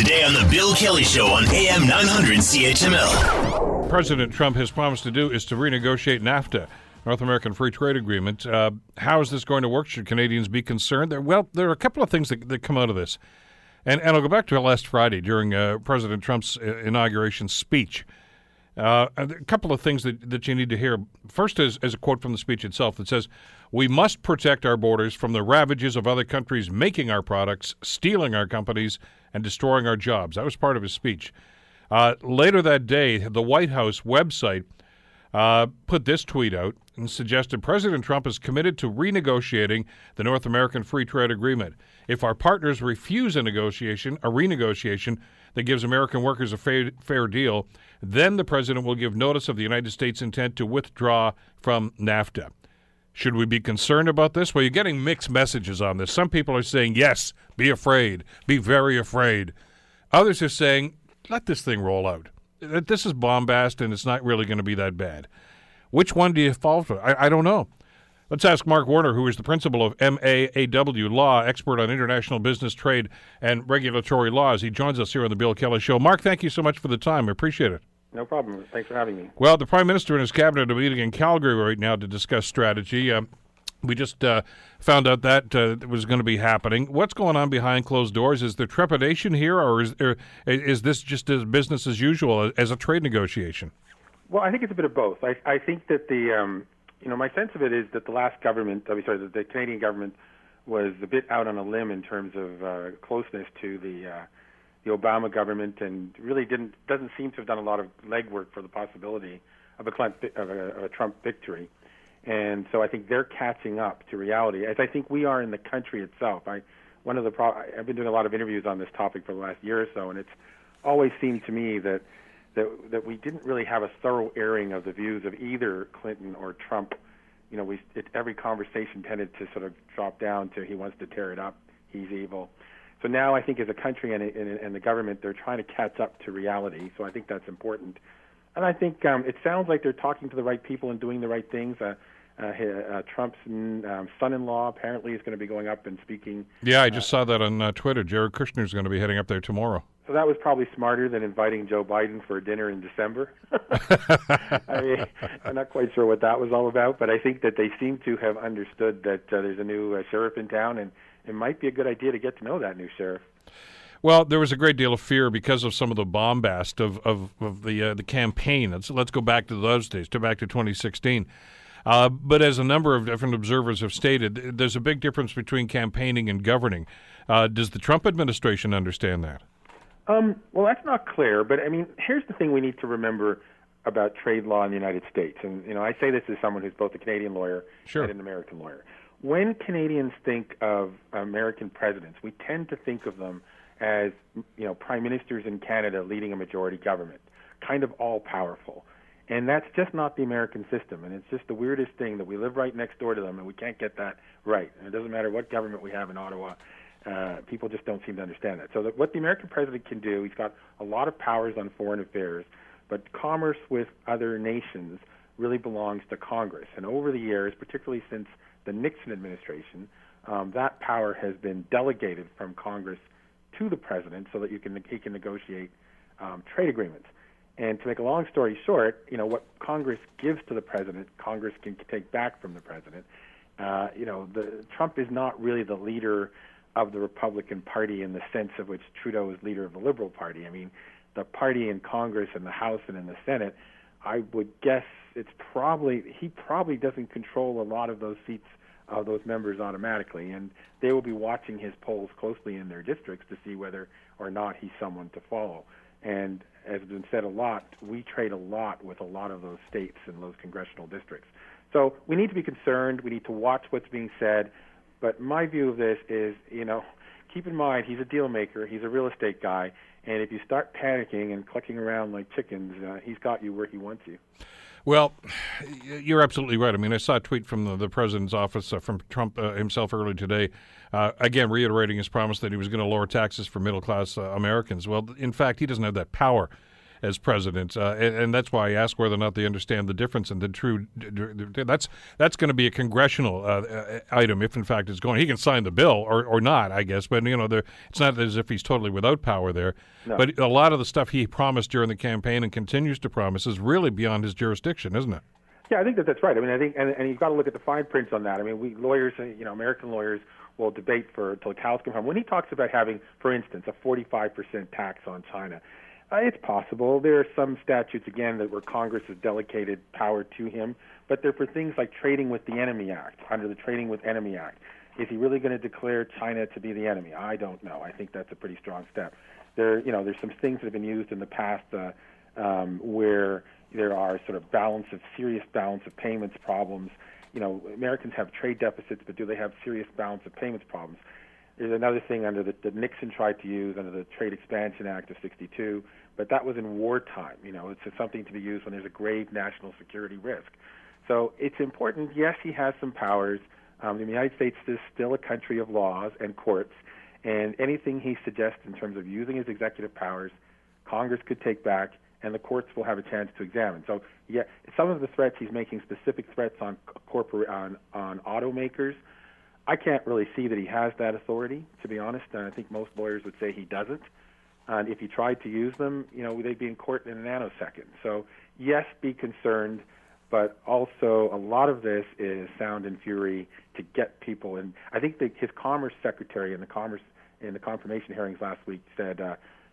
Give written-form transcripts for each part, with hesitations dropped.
Today on The Bill Kelly Show on AM 900 CHML. President Trump has promised to do is to renegotiate NAFTA, North American Free Trade Agreement. How is this going to work? Should Canadians be concerned? There are a couple of things that come out of this. And I'll go back to last Friday during President Trump's inauguration speech. A couple of things that you need to hear. First is a quote from the speech itself that says, "We must protect our borders from the ravages of other countries making our products, stealing our companies, and destroying our jobs." That was part of his speech. Later that day, the White House website put this tweet out and suggested President Trump is committed to renegotiating the North American Free Trade Agreement. If our partners refuse a renegotiation that gives American workers a fair deal, then the president will give notice of the United States' intent to withdraw from NAFTA. Should we be concerned about this? Well, you're getting mixed messages on this. Some people are saying, yes, be afraid, be very afraid. Others are saying, let this thing roll out. That this is bombast and it's not really going to be that bad. Which one do you fall for? I don't know. Let's ask Mark Warner, who is the principal of MAAW Law, expert on international business, trade, and regulatory laws. He joins us here on The Bill Kelly Show. Mark, thank you so much for the time. I appreciate it. No problem. Thanks for having me. Well, the Prime Minister and his cabinet are meeting in Calgary right now to discuss strategy. We just found out that was going to be happening. What's going on behind closed doors? Is there trepidation here, or is this just as business as usual as a trade negotiation? Well, I think it's a bit of both. I think that my sense of it is that the Canadian government was a bit out on a limb in terms of closeness to the Obama government, and really doesn't seem to have done a lot of legwork for the possibility of a Trump victory. And so I think they're catching up to reality, as I think we are in the country itself. I've been doing a lot of interviews on this topic for the last year or so, and it's always seemed to me that we didn't really have a thorough airing of the views of either Clinton or Trump. You know, every conversation tended to sort of drop down to he wants to tear it up, he's evil. So now I think as a country and the government, they're trying to catch up to reality. So I think that's important. And I think it sounds like they're talking to the right people and doing the right things. Trump's son-in-law apparently is going to be going up and speaking. Yeah, I just saw that on Twitter. Jared Kushner is going to be heading up there tomorrow. So that was probably smarter than inviting Joe Biden for a dinner in December. I mean, I'm not quite sure what that was all about, but I think that they seem to have understood that there's a new sheriff in town, and it might be a good idea to get to know that new sheriff. Well, there was a great deal of fear because of some of the bombast of the campaign. Let's go back to those days, back to 2016. But as a number of different observers have stated, there's a big difference between campaigning and governing. Does the Trump administration understand that? Well, that's not clear. But, I mean, here's the thing we need to remember about trade law in the United States. And, you know, I say this as someone who's both a Canadian lawyer and an American lawyer. When Canadians think of American presidents, we tend to think of them as, you know, prime ministers in Canada leading a majority government, kind of all-powerful. And that's just not the American system, and it's just the weirdest thing that we live right next door to them, and we can't get that right. And it doesn't matter what government we have in Ottawa, people just don't seem to understand that. So what the American president can do, he's got a lot of powers on foreign affairs, but commerce with other nations really belongs to Congress. And over the years, particularly since the Nixon administration, that power has been delegated from Congress to the president so that he can negotiate trade agreements. And to make a long story short, you know, what Congress gives to the president, Congress can take back from the president. Trump is not really the leader of the Republican Party in the sense of which Trudeau is leader of the Liberal Party. I mean, the party in Congress and the House and in the Senate, I would guess he probably doesn't control a lot of those seats of those members automatically, and they will be watching his polls closely in their districts to see whether or not he's someone to follow. And as has been said a lot, we trade a lot with a lot of those states and those congressional districts. So we need to be concerned. We need to watch what's being said. But my view of this is, you know, keep in mind he's a deal maker. He's a real estate guy. And if you start panicking and clucking around like chickens, he's got you where he wants you. Well, you're absolutely right. I mean, I saw a tweet from the president's office from Trump himself earlier today, again reiterating his promise that he was going to lower taxes for middle-class Americans. Well, in fact, he doesn't have that power. as presidents, and that's why I ask whether or not they understand the difference. And the true that's going to be a congressional item, if in fact it's going. He can sign the bill or not, I guess. But you know, it's not as if he's totally without power there. No. But a lot of the stuff he promised during the campaign and continues to promise is really beyond his jurisdiction, isn't it? Yeah, I think that's right. I mean, I think, and you've got to look at the fine prints on that. I mean, we lawyers, you know, American lawyers will debate till the cows come home. When he talks about having, for instance, a 45% tax on China, it's possible. There are some statutes, again, that where Congress has delegated power to him, but they're for things like Trading with the Enemy Act, under the Trading with Enemy Act. Is he really going to declare China to be the enemy? I don't know. I think that's a pretty strong step. There's some things that have been used in the past where there are sort of serious balance of payments problems. You know, Americans have trade deficits, but do they have serious balance of payments problems? There's another thing under that Nixon tried to use under the Trade Expansion Act of 1962, but that was in wartime. You know, it's something to be used when there's a grave national security risk. So it's important. Yes, he has some powers. The United States is still a country of laws and courts, and anything he suggests in terms of using his executive powers, Congress could take back, and the courts will have a chance to examine. So, yeah, some of the threats he's making, specific threats on automakers, I can't really see that he has that authority, to be honest. And I think most lawyers would say he doesn't. And if he tried to use them, you know, they'd be in court in a nanosecond. So, yes, be concerned, but also a lot of this is sound and fury to get people. And I think that his Commerce Secretary in the confirmation hearings last week said,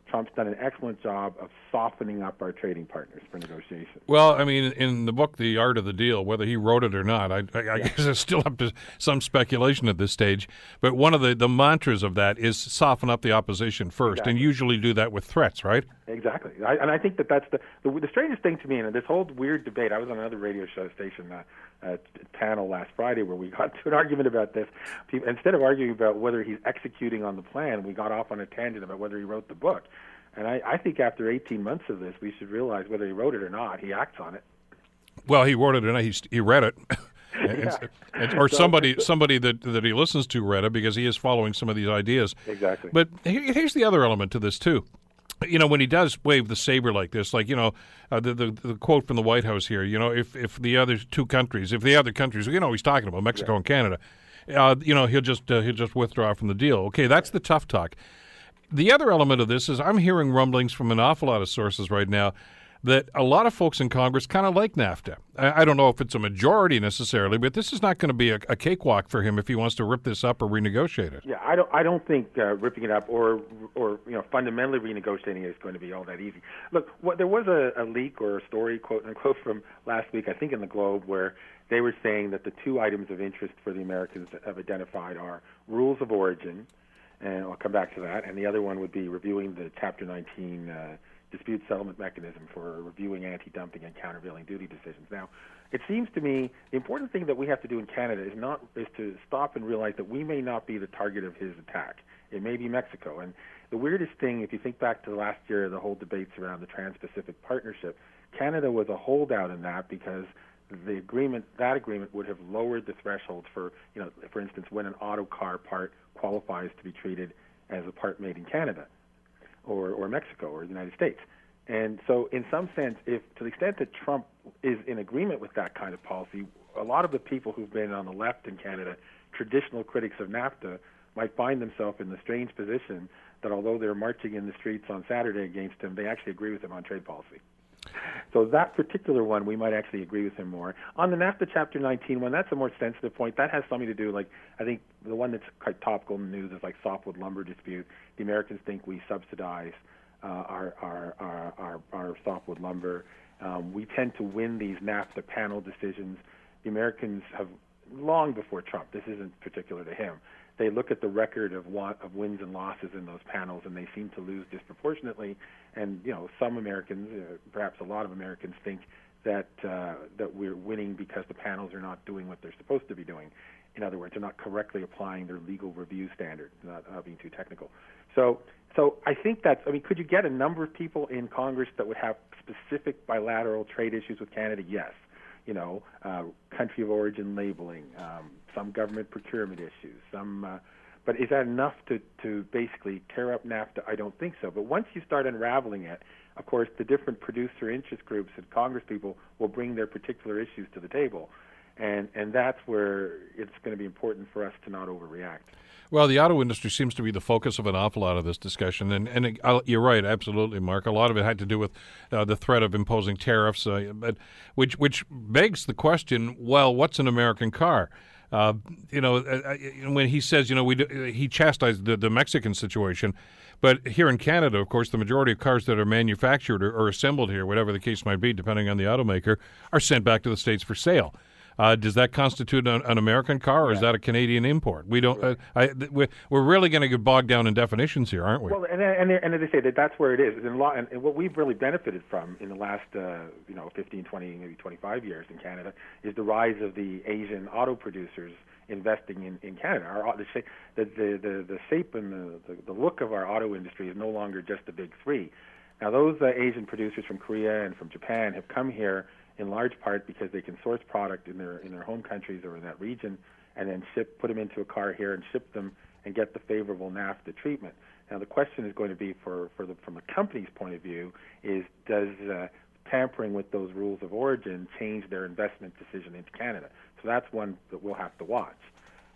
Trump's done an excellent job of softening up our trading partners for negotiations. Well, I mean, in the book, The Art of the Deal, whether he wrote it or not, I guess it's still up to some speculation at this stage. But one of the mantras of that is soften up the opposition first, exactly. And usually do that with threats, right? Exactly. I think that's the strangest thing to me, and this whole weird debate. I was on another radio show station panel last Friday where we got to an argument about this. Instead of arguing about whether he's executing on the plan, we got off on a tangent about whether he wrote the book. And I think after 18 months of this, we should realize whether he wrote it or not, he acts on it. Well, he wrote it or not, he read it. Or somebody that he listens to read it, because he is following some of these ideas. Exactly. But here's the other element to this, too. You know, when he does wave the saber like this, like, you know, the quote from the White House here, you know, if the other countries, you know, he's talking about Mexico and Canada, you know, he'll just withdraw from the deal. Okay, that's the tough talk. The other element of this is I'm hearing rumblings from an awful lot of sources right now that a lot of folks in Congress kind of like NAFTA. I don't know if it's a majority necessarily, but this is not going to be a cakewalk for him if he wants to rip this up or renegotiate it. Yeah, I don't think ripping it up or you know, fundamentally renegotiating it is going to be all that easy. Look, there was a leak or a story, quote unquote, from last week, I think in the Globe, where they were saying that the two items of interest for the Americans that have identified are rules of origin, and I'll come back to that, and the other one would be reviewing the Chapter 19 dispute settlement mechanism for reviewing anti-dumping and countervailing duty decisions. Now, it seems to me the important thing that we have to do in Canada is to stop and realize that we may not be the target of his attack. It may be Mexico. And the weirdest thing, if you think back to last year, the whole debates around the Trans-Pacific Partnership, Canada was a holdout in that because that agreement would have lowered the threshold for, you know, for instance, when an auto car part qualifies to be treated as a part made in Canada or Mexico or the United States. And so in some sense, if to the extent that Trump is in agreement with that kind of policy, a lot of the people who've been on the left in Canada, traditional critics of NAFTA, might find themselves in the strange position that although they're marching in the streets on Saturday against him, they actually agree with him on trade policy. So that particular one, we might actually agree with him more. On the NAFTA Chapter 19 one, that's a more sensitive point. That has something to do, like, I think the one that's quite topical in the news is like softwood lumber dispute. The Americans think we subsidize our softwood lumber. We tend to win these NAFTA panel decisions. The Americans have, long before Trump, this isn't particular to him, they look at the record of wins and losses in those panels, and they seem to lose disproportionately. And you know, some Americans, perhaps a lot of Americans, think that we're winning because the panels are not doing what they're supposed to be doing. In other words, they're not correctly applying their legal review standard, not being too technical. So I think that's. I mean, could you get a number of people in Congress that would have specific bilateral trade issues with Canada? Yes. You know, country of origin labeling, some government procurement issues, some But is that enough to basically tear up NAFTA? I don't think so. But once you start unraveling it, of course, the different producer interest groups and congresspeople will bring their particular issues to the table. And that's where it's going to be important for us to not overreact. Well, the auto industry seems to be the focus of an awful lot of this discussion. And you're right, absolutely, Mark. A lot of it had to do with the threat of imposing tariffs, which begs the question, well, what's an American car? When he says, he chastised the Mexican situation. But here in Canada, of course, the majority of cars that are manufactured or assembled here, whatever the case might be, depending on the automaker, are sent back to the States for sale. Does that constitute an American car, or is that a Canadian import? We don't. We're really going to get bogged down in definitions here, aren't we? Well, and as they say, that's where it is. In law, and what we've really benefited from in the last 15, 20, maybe 25 years in Canada is the rise of the Asian auto producers investing in Canada. The shape and the look of our auto industry is no longer just the big three. Now, those Asian producers from Korea and from Japan have come here in large part because they can source product in their home countries or in that region, and then put them into a car here and ship them and get the favorable NAFTA treatment. Now the question is going to be from the company's point of view is, does tampering with those rules of origin change their investment decision into Canada? So that's one that we'll have to watch.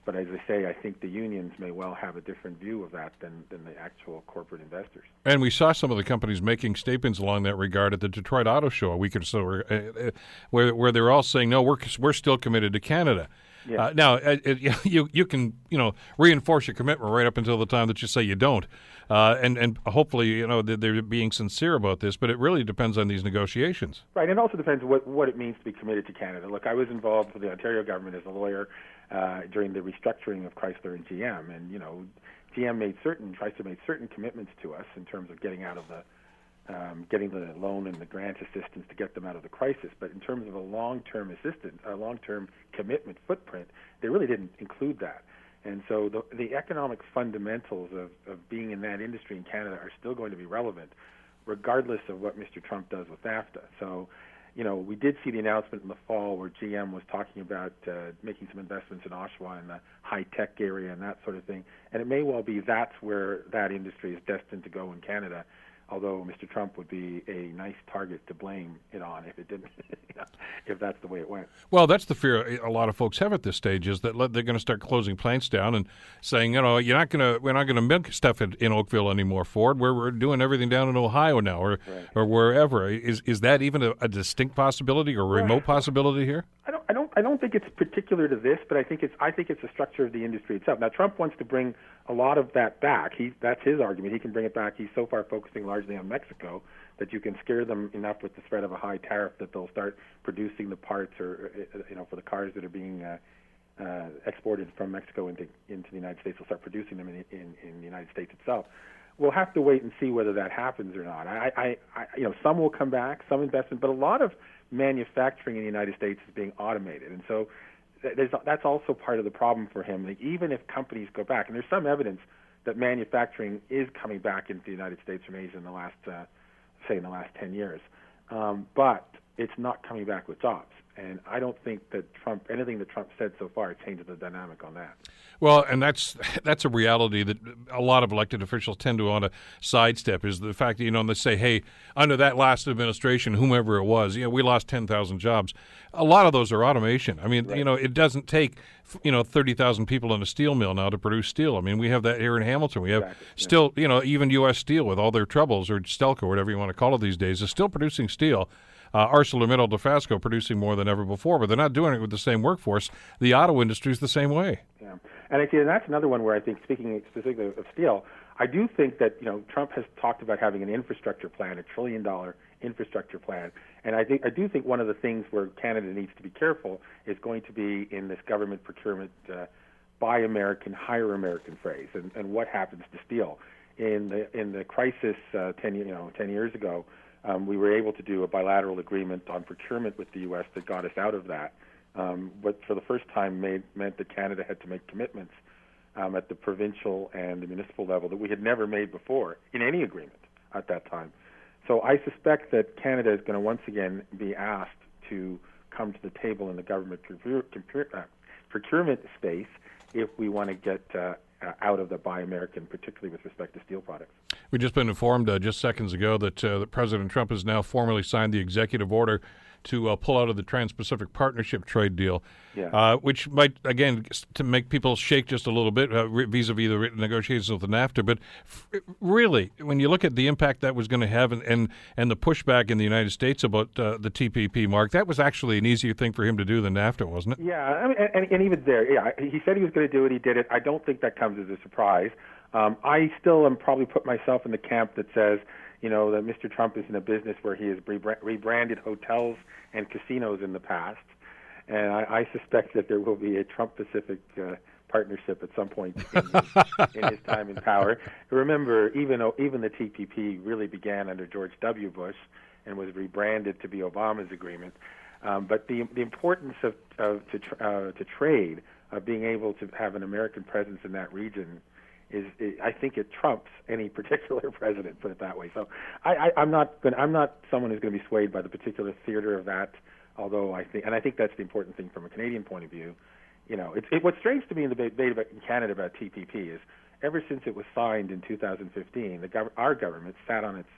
But as I say, I think the unions may well have a different view of that than the actual corporate investors. And we saw some of the companies making statements along that regard at the Detroit Auto Show a week or so, where they're all saying, no, we're still committed to Canada. Yeah. Now, you can reinforce your commitment right up until the time that you say you don't, and hopefully they're being sincere about this. But it really depends on these negotiations. Right, and it also depends what it means to be committed to Canada. Look, I was involved with the Ontario government as a lawyer during the restructuring of Chrysler and GM, and Chrysler made certain commitments to us in terms of getting out of the getting the loan and the grant assistance to get them out of the crisis, but in terms of a long-term commitment footprint, they really didn't include that. And so the economic fundamentals of being in that industry in Canada are still going to be relevant, regardless of what Mr. Trump does with NAFTA. So, we did see the announcement in the fall where GM was talking about making some investments in Oshawa and the high-tech area and that sort of thing, and it may well be that's where that industry is destined to go in Canada, although Mr. Trump would be a nice target to blame it on if it didn't, if that's the way it went. Well, that's the fear a lot of folks have at this stage, is that they're going to start closing plants down and saying, we're not going to milk stuff in Oakville anymore, Ford. We're doing everything down in Ohio now, or wherever. Is that even a distinct possibility or remote possibility here? I don't think it's particular to this, but I think it's the structure of the industry itself. Now, Trump wants to bring a lot of that back. That's his argument. He can bring it back. He's so far focusing largely on Mexico that you can scare them enough with the threat of a high tariff that they'll start producing the parts or for the cars that are being exported from Mexico into the United States. They'll start producing them in the United States itself. We'll have to wait and see whether that happens or not. Some will come back, some investment, but a lot of manufacturing in the United States is being automated, and so that's also part of the problem for him. Like, even if companies go back, and there's some evidence that manufacturing is coming back into the United States from Asia in the last, in the last 10 years, but it's not coming back with jobs. And I don't think that anything that Trump said so far changes the dynamic on that. Well, and that's a reality that a lot of elected officials tend to want to sidestep, is the fact that, they say, hey, under that last administration, whomever it was, we lost 10,000 jobs. A lot of those are automation. I mean, it doesn't take, 30,000 people in a steel mill now to produce steel. I mean, we have that here in Hamilton. We have still, even U.S. Steel with all their troubles, or Stelco, whatever you want to call it these days, is still producing steel. ArcelorMittal, DeFasco producing more than ever before, but they're not doing it with the same workforce. The auto industry is the same way. Yeah, and that's another one where I think, speaking specifically of steel, I do think that Trump has talked about having an infrastructure plan, $1 trillion infrastructure plan, and I do think one of the things where Canada needs to be careful is going to be in this government procurement, buy American, hire American phrase, and what happens to steel in the crisis 10 years ago. We were able to do a bilateral agreement on procurement with the U.S. that got us out of that, but for the first time meant that Canada had to make commitments at the provincial and the municipal level that we had never made before in any agreement at that time. So I suspect that Canada is going to once again be asked to come to the table in the government procurement space if we want to get out of the Buy American, particularly with respect to steel products. We've just been informed just seconds ago that, that President Trump has now formally signed the executive order to pull out of the Trans-Pacific Partnership trade deal, which might, again, to make people shake just a little bit vis-a-vis the negotiations with the NAFTA. But really, when you look at the impact that was going to have and the pushback in the United States about the TPP, Mark, that was actually an easier thing for him to do than NAFTA, wasn't it? Yeah, I mean, and even there, he said he was going to do it, he did it. I don't think that comes as a surprise. I still am probably put myself in the camp that says, you know, that Mr. Trump is in a business where he has rebranded hotels and casinos in the past, and I suspect that there will be a Trump-Pacific partnership at some point in his time in power. Remember, even the TPP really began under George W. Bush and was rebranded to be Obama's agreement. But the importance to trade, of being able to have an American presence in that region, I think it trumps any particular president, put it that way. So I'm not someone who's going to be swayed by the particular theater of that. Although I think that's the important thing from a Canadian point of view. You know, what's strange to me in the debate in Canada about TPP is, ever since it was signed in 2015, our government sat on its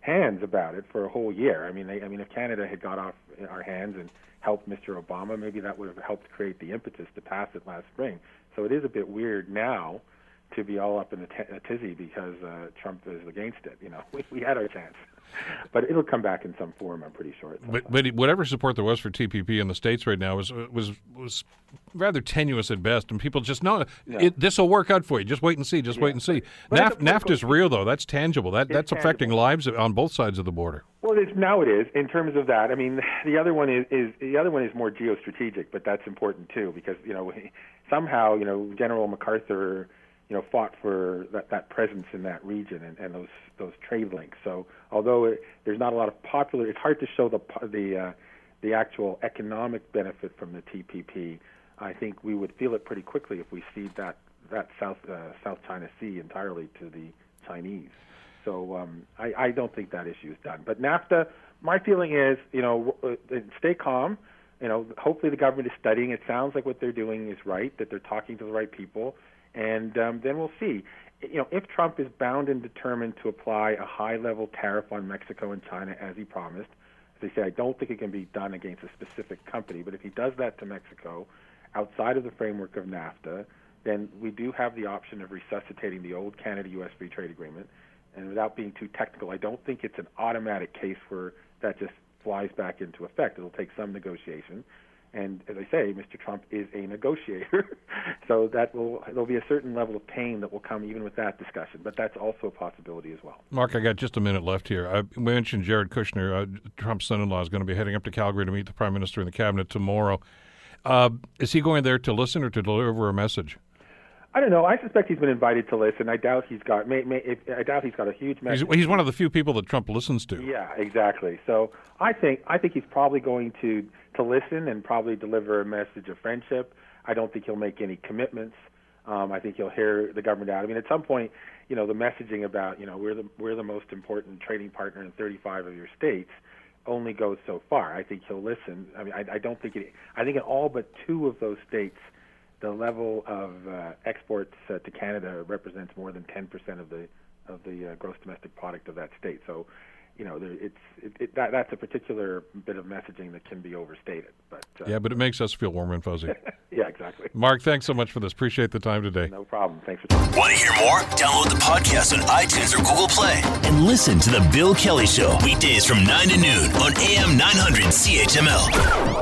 hands about it for a whole year. I mean, if Canada had got off our hands and helped Mr. Obama, maybe that would have helped create the impetus to pass it last spring. So it is a bit weird now to be all up in a tizzy because Trump is against it. You know, we had our chance. But it'll come back in some form, I'm pretty sure. But whatever support there was for TPP in the States right now was rather tenuous at best, and people just know this will work out for you. Just wait and see. Wait and see. NAFTA's real, though. That's tangible. That's tangible. Affecting lives on both sides of the border. Well, now it is in terms of that. I mean, the other one is more geostrategic, but that's important too because somehow General MacArthur fought for that presence in that region and those trade links. So although there's not a lot of popular, it's hard to show the actual economic benefit from the TPP. I think we would feel it pretty quickly if we cede that South China Sea entirely to the Chinese. So I don't think that issue is done. But NAFTA, my feeling is, stay calm. Hopefully the government is studying. It sounds like what they're doing is right, that they're talking to the right people. And then we'll see. If Trump is bound and determined to apply a high-level tariff on Mexico and China, as he promised, as I say, I don't think it can be done against a specific company. But if he does that to Mexico outside of the framework of NAFTA, then we do have the option of resuscitating the old Canada-U.S. Free Trade Agreement. And without being too technical, I don't think it's an automatic case where that just flies back into effect. It'll take some negotiation. And as I say, Mr. Trump is a negotiator, so there'll be a certain level of pain that will come even with that discussion, but that's also a possibility as well. Mark, I got just a minute left here. I mentioned Jared Kushner, Trump's son-in-law, is going to be heading up to Calgary to meet the Prime Minister and the Cabinet tomorrow. Is he going there to listen or to deliver a message? I don't know. I suspect he's been invited to listen. I doubt he's got. I doubt he's got a huge message. He's one of the few people that Trump listens to. Yeah, exactly. So I think he's probably going to listen and probably deliver a message of friendship. I don't think he'll make any commitments. I think he'll hear the government out. I mean, at some point, the messaging about we're the most important trading partner in 35 of your states only goes so far. I think he'll listen. I mean, I don't think it. I think in all but two of those states, the level of exports to Canada represents more than 10% of the gross domestic product of that state. So, that's a particular bit of messaging that can be overstated. But but it makes us feel warm and fuzzy. Yeah, exactly. Mark, thanks so much for this. Appreciate the time today. No problem. Thanks for talking. Want to hear more? Download the podcast on iTunes or Google Play and listen to The Bill Kelly Show weekdays from 9 to noon on AM 900 CHML.